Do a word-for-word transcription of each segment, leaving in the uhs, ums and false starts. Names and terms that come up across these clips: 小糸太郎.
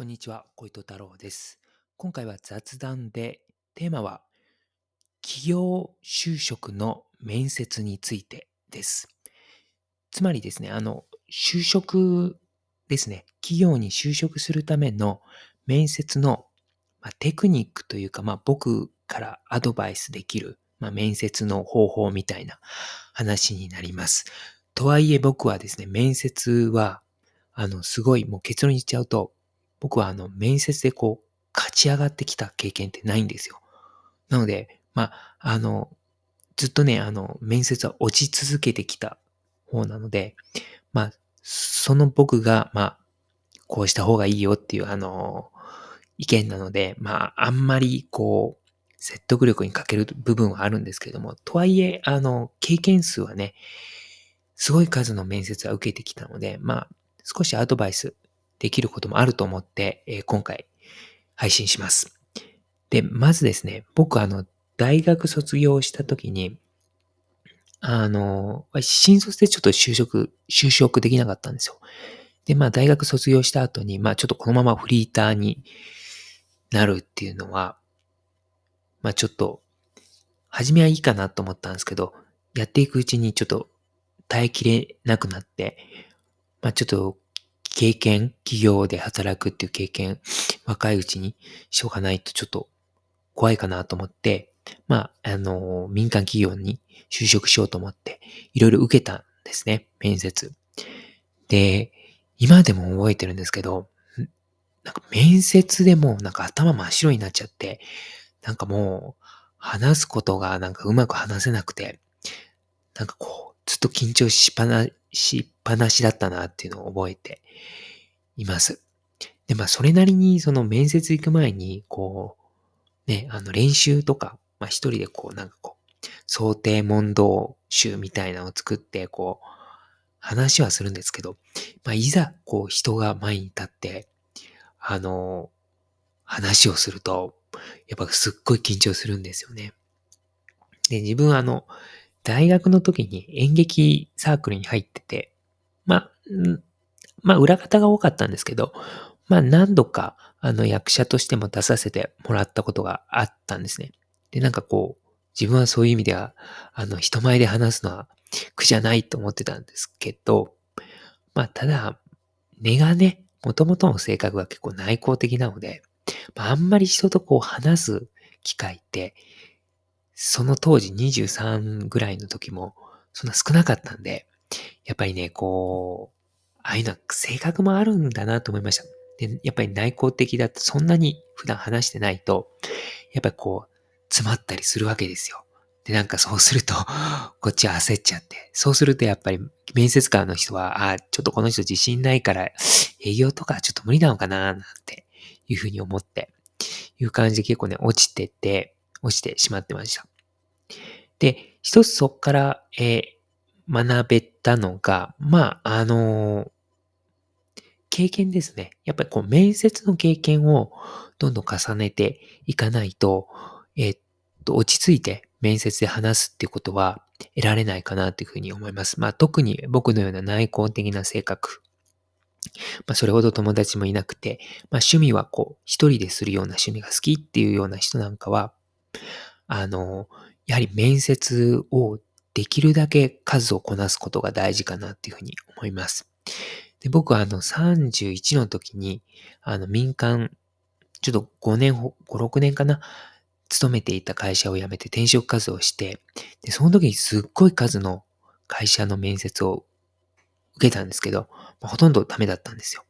こんにちは、小糸太郎です。今回は雑談で、テーマは企業就職の面接についてです。つまりですね、あの就職ですね、企業に就職するための面接の、まあ、テクニックというか、まあ、僕からアドバイスできる、まあ、面接の方法みたいな話になります。とはいえ僕はですね、面接はあのすごいもう結論に言っちゃうと、僕はあの面接でこう勝ち上がってきた経験ってないんですよ。なので、まあ、あの、ずっとね、あの、面接は落ち続けてきた方なので、まあ、その僕が、まあ、こうした方がいいよっていう、あの、意見なので、まあ、あんまりこう、説得力に欠ける部分はあるんですけれども、とはいえ、あの、経験数はね、すごい数の面接は受けてきたので、まあ、少しアドバイス、できることもあると思って、えー、今回配信します。で、まずですね、僕あの、大学卒業した時に、あの、新卒でちょっと就職、就職できなかったんですよ。で、まあ大学卒業した後に、まあちょっとこのままフリーターになるっていうのは、まあちょっと、初めはいいかなと思ったんですけど、やっていくうちにちょっと耐えきれなくなって、まあちょっと、経験、企業で働くっていう経験、若いうちにしとかないとちょっと怖いかなと思って、まあ、あの、民間企業に就職しようと思って、いろいろ受けたんですね、面接。で、今でも覚えてるんですけど、なんか面接でもうなんか頭真っ白になっちゃって、なんかもう話すことがなんかうまく話せなくて、なんかこう、ずっと緊張しっぱな、しっぱなしだったなっていうのを覚えています。で、まあ、それなりに、その面接行く前に、こう、ね、あの、練習とか、まあ、一人でこう、なんかこう、想定問答集みたいなのを作って、こう、話はするんですけど、まあ、いざ、こう、人が前に立って、あの、話をすると、やっぱすっごい緊張するんですよね。で、自分はあの、大学の時に演劇サークルに入ってて、まあ、まあ裏方が多かったんですけど、まあ何度かあの役者としても出させてもらったことがあったんですね。で、なんかこう、自分はそういう意味では、あの人前で話すのは苦じゃないと思ってたんですけど、まあただ、根がね、もともとの性格が結構内向的なので、まあ、あんまり人とこう話す機会って、その当時にじゅうさんぐらいの時もそんな少なかったんで、やっぱりね、こう、ああいうのは性格もあるんだなと思いました。で、やっぱり内向的だとそんなに普段話してないと、やっぱりこう、詰まったりするわけですよ。で、なんかそうすると、こっちは焦っちゃって、そうするとやっぱり面接官の人は、ああ、ちょっとこの人自信ないから営業とかちょっと無理なのかな、なんていうふうに思って、いう感じで結構ね、落ちてて、落ちてしまってました。で、一つそこから、えー、学べたのが、まあ、あのー、経験ですね。やっぱりこう、面接の経験をどんどん重ねていかないと、えー、っと、落ち着いて面接で話すっていうことは得られないかなというふうに思います。まあ、特に僕のような内向的な性格。まあ、それほど友達もいなくて、まあ、趣味はこう、一人でするような趣味が好きっていうような人なんかは、あのー、やはり面接をできるだけ数をこなすことが大事かなっていうふうに思います。で、僕はあのさんじゅういちの時に、あの民間、ちょっとごねん、ご、ろくねんかな、勤めていた会社を辞めて転職活動をして、で、その時にすっごい数の会社の面接を受けたんですけど、まあ、ほとんどダメだったんですよ。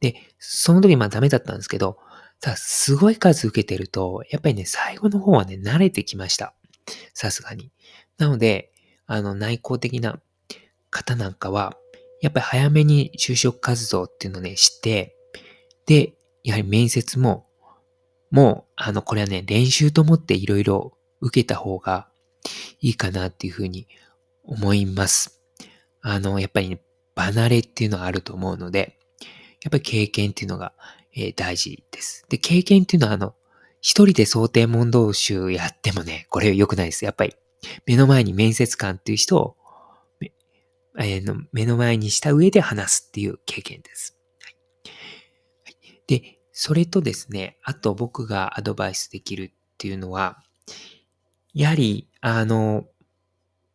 で、その時まあダメだったんですけど、ただすごい数受けてると、やっぱりね、最後の方はね、慣れてきました。さすがに。なので、あの、内向的な方なんかは、やっぱり早めに就職活動っていうのをね、して、で、やはり面接も、もう、あの、これはね、練習と思っていろいろ受けた方がいいかなっていうふうに思います。あの、やっぱりね、離れっていうのはあると思うので、やっぱり経験っていうのが、えー、大事です。で、経験っていうのは、あの、一人で想定問答集やってもね、これ良くないです。やっぱり、目の前に面接官っていう人を、えー、の目の前にした上で話すっていう経験です。はい、で、それとですね、あと僕がアドバイスできるっていうのは、やはり、あの、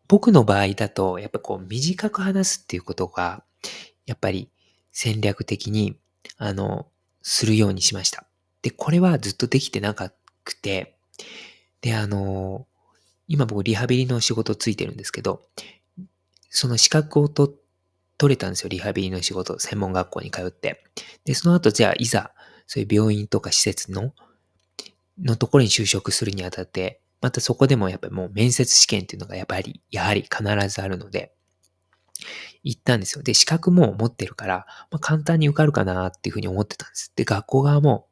僕の場合だと、やっぱこう短く話すっていうことが、やっぱり戦略的に、あの、するようにしました。で、これはずっとできてなかったくて、で、あの、今僕リハビリの仕事ついてるんですけど、その資格をと取れたんですよ。リハビリの仕事、専門学校に通って。で、その後、じゃあ、いざ、そういう病院とか施設の、のところに就職するにあたって、またそこでもやっぱりもう面接試験っていうのがやっぱり、やはり必ずあるので、行ったんですよ。で、資格も持ってるから、まあ、簡単に受かるかなっていうふうに思ってたんです。で、学校側も、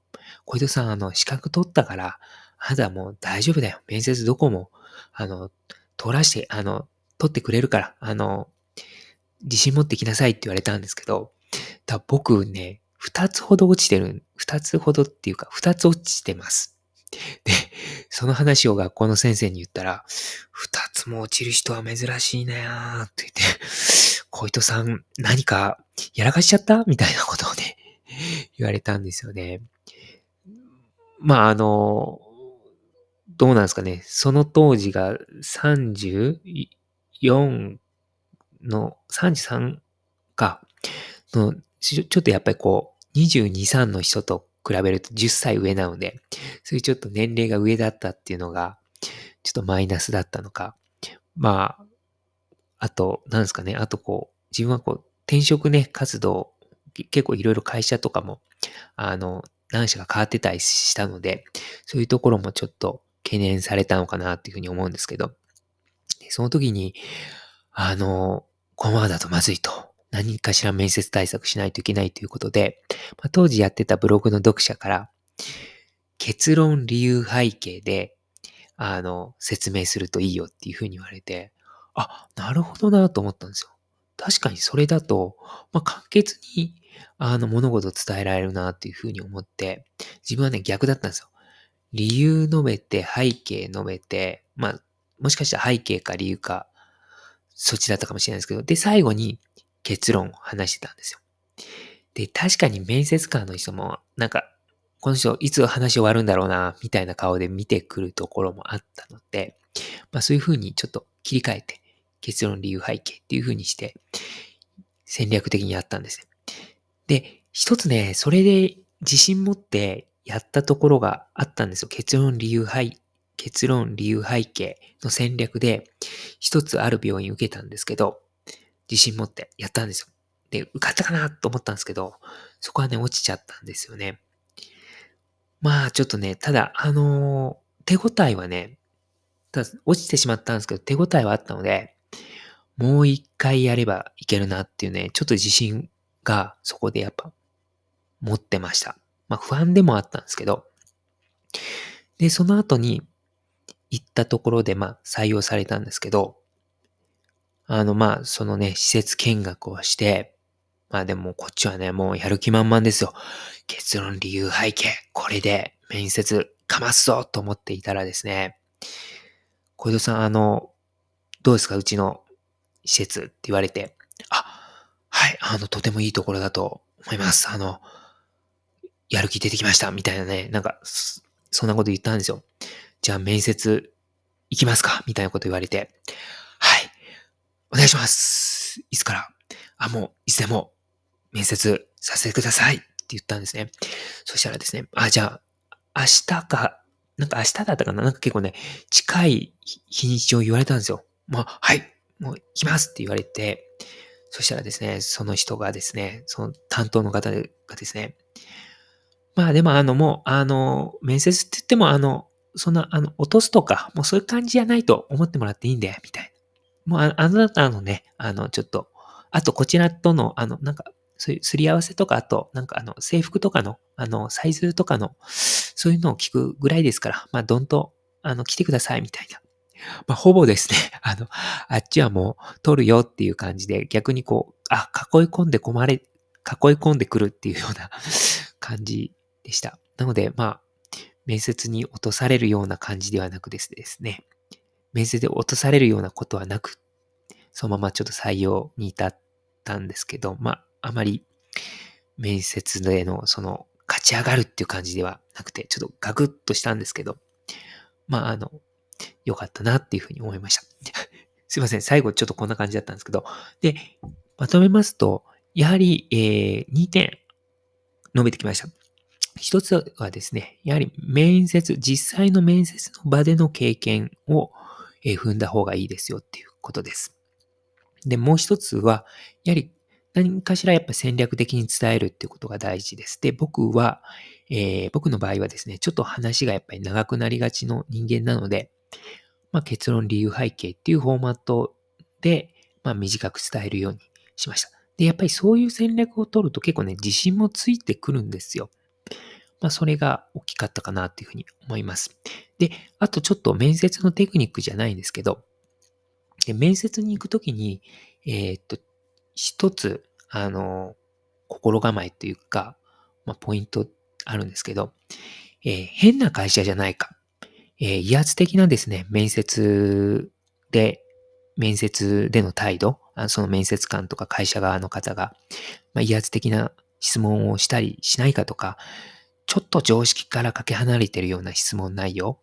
小糸さん、あの、資格取ったから、あなたはもう大丈夫だよ。面接どこも、あの、通らして、あの、取ってくれるから、あの、自信持ってきなさいって言われたんですけど、だから僕ね、二つほど落ちてる、二つほどっていうか、二つ落ちてます。で、その話を学校の先生に言ったら、二つも落ちる人は珍しいなーって言って、小糸さん何かやらかしちゃったみたいなことをね、言われたんですよね。まあ、あの、どうなんですかね。その当時がさんじゅうよんの、さんじゅうさんかの、ちょっとやっぱりこう、にじゅうに、さんの人と比べるとじゅっさい上なので、そういうちょっと年齢が上だったっていうのが、ちょっとマイナスだったのか。まあ、あと、なんですかね。あとこう、自分はこう、転職ね、活動、結構いろいろ会社とかも、あの、何社か変わってたりしたので、そういうところもちょっと懸念されたのかなっていうふうに思うんですけど、でその時に、あの、このままだとまずいと。何かしら面接対策しないといけないということで、まあ、当時やってたブログの読者から、結論理由背景で、あの、説明するといいよっていうふうに言われて、あ、なるほどなと思ったんですよ。確かにそれだと、まあ、簡潔に、あの、物事を伝えられるなっていうふうに思って、自分はね、逆だったんですよ。理由述べて、背景述べて、まあ、もしかしたら背景か理由か、そっちだったかもしれないですけど、で、最後に結論を話してたんですよ。で、確かに面接官の人も、なんか、この人いつ話終わるんだろうな、みたいな顔で見てくるところもあったので、まあそういうふうにちょっと切り替えて、結論理由背景っていうふうにして、戦略的にやったんですね。で、一つね、それで自信持ってやったところがあったんですよ。結論理由背景。結論、理由、背景の戦略で、一つある病院受けたんですけど、自信持ってやったんですよ。で、受かったかなと思ったんですけど、そこはね、落ちちゃったんですよね。まあ、ちょっとね、ただ、あのー、手応えはね、ただ落ちてしまったんですけど、手応えはあったので、もう一回やればいけるなっていうね、ちょっと自信がそこでやっぱ持ってました。まあ、不安でもあったんですけど、で、その後に、行ったところで、まあ、採用されたんですけど、あの、まあ、そのね、施設見学をして、まあ、でも、こっちはね、もうやる気満々ですよ。結論、理由、背景、これで面接かますぞと思っていたらですね、小糸さん、あの、どうですか、うちの施設って言われて、あ、はい、あの、とてもいいところだと思います。あの、やる気出てきました、みたいなね、なんか、そんなこと言ったんですよ。じゃあ面接行きますかみたいなこと言われて、はい、お願いします。いつから、あ、もういつでも面接させてくださいって言ったんですね。そしたらですね、あ、じゃあ明日か、なんか明日だったかななんか結構ね、近い日にちを言われたんですよ。まあ、はい、もう行きますって言われて、そしたらですね、その人がですね、その担当の方がですね、まあでもあのもう、あの、面接って言ってもあの、そんな、あの、落とすとか、もうそういう感じじゃないと思ってもらっていいんだよ、みたいな。もうあ、あなたのね、あの、ちょっと、あと、こちらとの、あの、なんか、そういうすり合わせとか、あと、なんか、あの、制服とかの、あの、サイズとかの、そういうのを聞くぐらいですから、まあ、どんと、あの、来てください、みたいな。まあ、ほぼですね、あの、あっちはもう、取るよっていう感じで、逆にこう、あ、囲い込んで困れ、囲い込んでくるっていうような感じでした。なので、まあ、面接に落とされるような感じではなくですね。面接で落とされるようなことはなく、そのままちょっと採用に至ったんですけど、まあ、あまり面接でのその価立ち上がるっていう感じではなくて、ちょっとガクッとしたんですけど、まあ、あの、良かったなっていうふうに思いました。すいません。最後ちょっとこんな感じだったんですけど。で、まとめますと、やはり、えー、にてん述べてきました。一つはですね、やはり面接、実際の面接の場での経験を、えー、踏んだ方がいいですよっていうことです。で、もう一つは、やはり何かしらやっぱ戦略的に伝えるっていうことが大事です。で、僕は、えー、僕の場合はですね、ちょっと話がやっぱり長くなりがちの人間なので、まあ、結論、理由、背景っていうフォーマットで、まあ、短く伝えるようにしました。で、やっぱりそういう戦略を取ると結構ね、自信もついてくるんですよ。まあ、それが大きかったかなっていうふうに思います。で、あとちょっと面接のテクニックじゃないんですけど、で面接に行くときに、えー、っと、一つ、あの、心構えというか、まあ、ポイントあるんですけど、えー、変な会社じゃないか。えー、威圧的なですね、面接で、面接での態度、その面接官とか会社側の方が、まあ、威圧的な質問をしたりしないかとか、ちょっと常識からかけ離れているような質問内容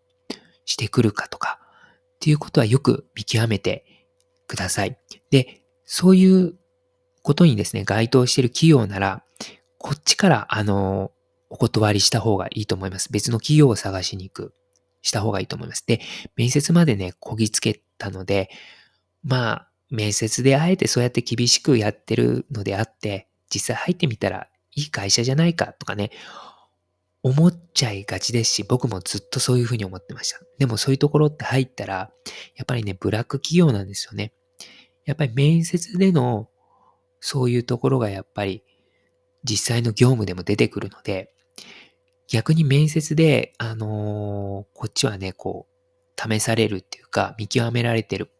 してくるかとか、っていうことはよく見極めてください。で、そういうことにですね、該当している企業なら、こっちから、あの、お断りした方がいいと思います。別の企業を探しに行く、した方がいいと思います。で、面接までね、こぎつけたので、まあ、面接であえてそうやって厳しくやってるのであって、実際入ってみたらいい会社じゃないかとかね、思っちゃいがちですし、僕もずっとそういうふうに思ってました。でもそういうところって入ったら、やっぱりね、ブラック企業なんですよね。やっぱり面接での、そういうところがやっぱり、実際の業務でも出てくるので、逆に面接で、あのー、こっちはね、こう、試されるっていうか、見極められてる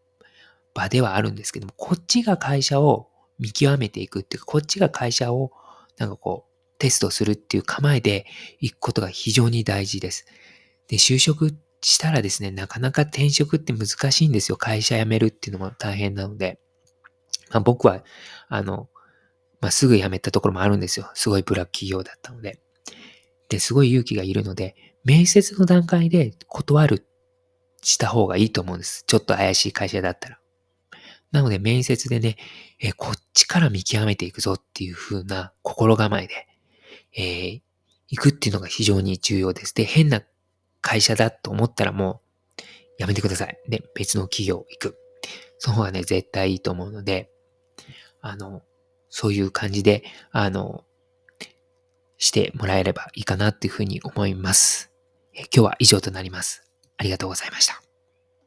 場ではあるんですけども、こっちが会社を見極めていくっていうか、こっちが会社を、なんかこう、テストするっていう構えで行くことが非常に大事です。で、就職したらですね、なかなか転職って難しいんですよ。会社辞めるっていうのも大変なので。まあ、僕は、あの、まあ、すぐ辞めたところもあるんですよ。すごいブラック企業だったので。で、すごい勇気がいるので、面接の段階で断る、した方がいいと思うんです。ちょっと怪しい会社だったら。なので、面接でね、え、こっちから見極めていくぞっていう風な心構えで、えー、行くっていうのが非常に重要です。で、変な会社だと思ったらもうやめてください。で、別の企業行く。その方がね、絶対いいと思うので、あの、そういう感じで、あの、してもらえればいいかなっていうふうに思います。え、今日は以上となります。ありがとうございました。